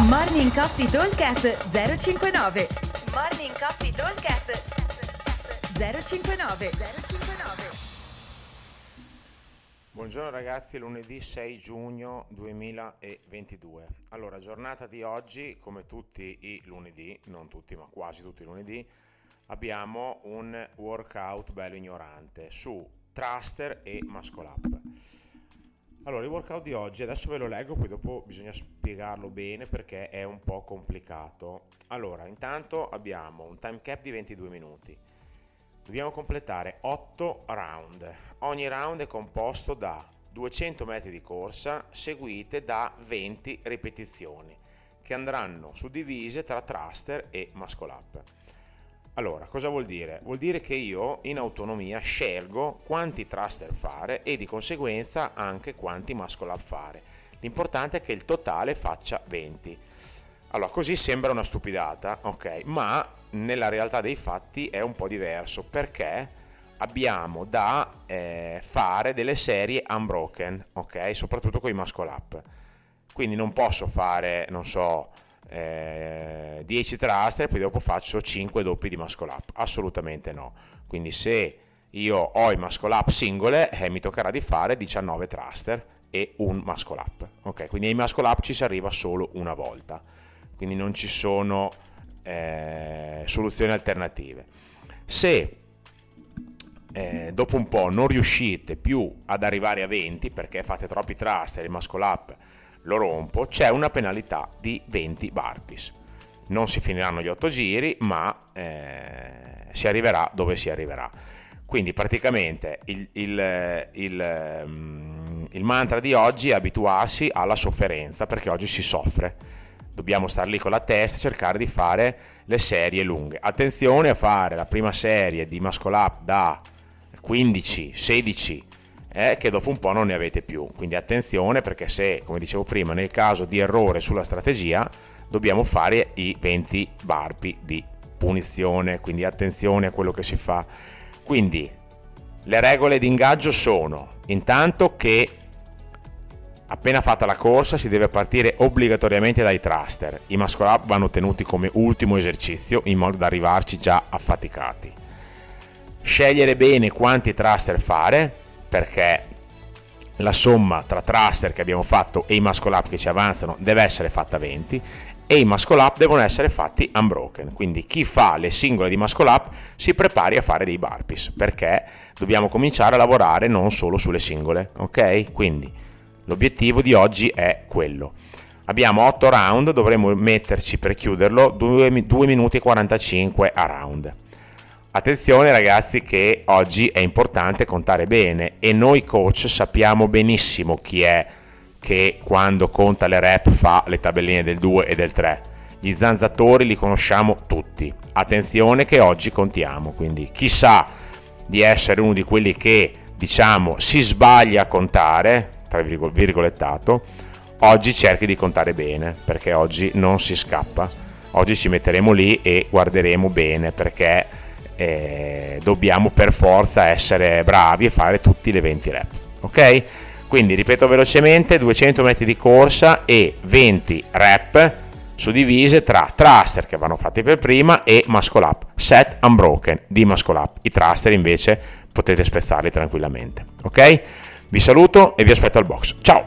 Morning Coffee Talkcast 059. Morning Coffee Talkcast 059. Buongiorno ragazzi, lunedì 6 giugno 2022. Allora, giornata di oggi, come tutti i lunedì, non tutti ma quasi tutti i lunedì, abbiamo un workout bello ignorante su thruster e muscle up. Allora, il workout di oggi, adesso ve lo leggo, poi dopo bisogna spiegarlo bene perché è un po' complicato. Allora, intanto abbiamo un time cap di 22 minuti. Dobbiamo completare 8 round. Ogni round è composto da 200 metri di corsa seguite da 20 ripetizioni che andranno suddivise tra thruster e muscle up. Allora, cosa vuol dire? Vuol dire che io in autonomia scelgo quanti thruster fare e di conseguenza anche quanti muscle up fare. L'importante è che il totale faccia 20. Allora, così sembra una stupidata, ok? Ma nella realtà dei fatti è un po' diverso, perché abbiamo da fare delle serie unbroken, ok? Soprattutto con i muscle up. Quindi non posso fare, 10 thruster e poi dopo faccio 5 doppi di muscle up, assolutamente no. Quindi se io ho i muscle up singole mi toccherà di fare 19 thruster e un muscle up, ok? Quindi ai muscle up ci si arriva solo una volta, quindi non ci sono soluzioni alternative. Se dopo un po' non riuscite più ad arrivare a 20 perché fate troppi thruster e il muscle up lo rompo, c'è una penalità di 20 burpees. Non si finiranno gli 8 giri, ma si arriverà dove si arriverà. Quindi praticamente il mantra di oggi è abituarsi alla sofferenza, perché oggi si soffre. Dobbiamo stare lì con la testa e cercare di fare le serie lunghe. Attenzione a fare la prima serie di muscle up da 15-16, che dopo un po' non ne avete più, quindi attenzione, perché se, come dicevo prima, nel caso di errore sulla strategia dobbiamo fare i 20 burpee di punizione, quindi attenzione a quello che si fa. Quindi le regole di ingaggio sono intanto che appena fatta la corsa si deve partire obbligatoriamente dai thruster, i muscle up vanno tenuti come ultimo esercizio in modo da arrivarci già affaticati, scegliere bene quanti thruster fare, perché la somma tra thruster che abbiamo fatto e i muscle up che ci avanzano deve essere fatta 20 e i muscle up devono essere fatti unbroken, quindi chi fa le singole di muscle up si prepari a fare dei burpees, perché dobbiamo cominciare a lavorare non solo sulle singole, ok? Quindi l'obiettivo di oggi è quello. Abbiamo 8 round, dovremo metterci per chiuderlo 2 minuti e 45 a round. Attenzione ragazzi, che oggi è importante contare bene e noi coach sappiamo benissimo chi è che quando conta le rep fa le tabelline del 2 e del 3. Gli zanzatori li conosciamo tutti. Attenzione che oggi contiamo, quindi chissà di essere uno di quelli che, si sbaglia a contare, tra virgolettato, oggi cerchi di contare bene, perché oggi non si scappa. Oggi ci metteremo lì e guarderemo bene, perché dobbiamo per forza essere bravi e fare tutti le 20 rep, ok? Quindi ripeto velocemente: 200 metri di corsa e 20 rep suddivise tra thruster che vanno fatti per prima e muscle up, set unbroken di muscle up. I thruster invece potete spezzarli tranquillamente, ok? Vi saluto e vi aspetto al box, ciao!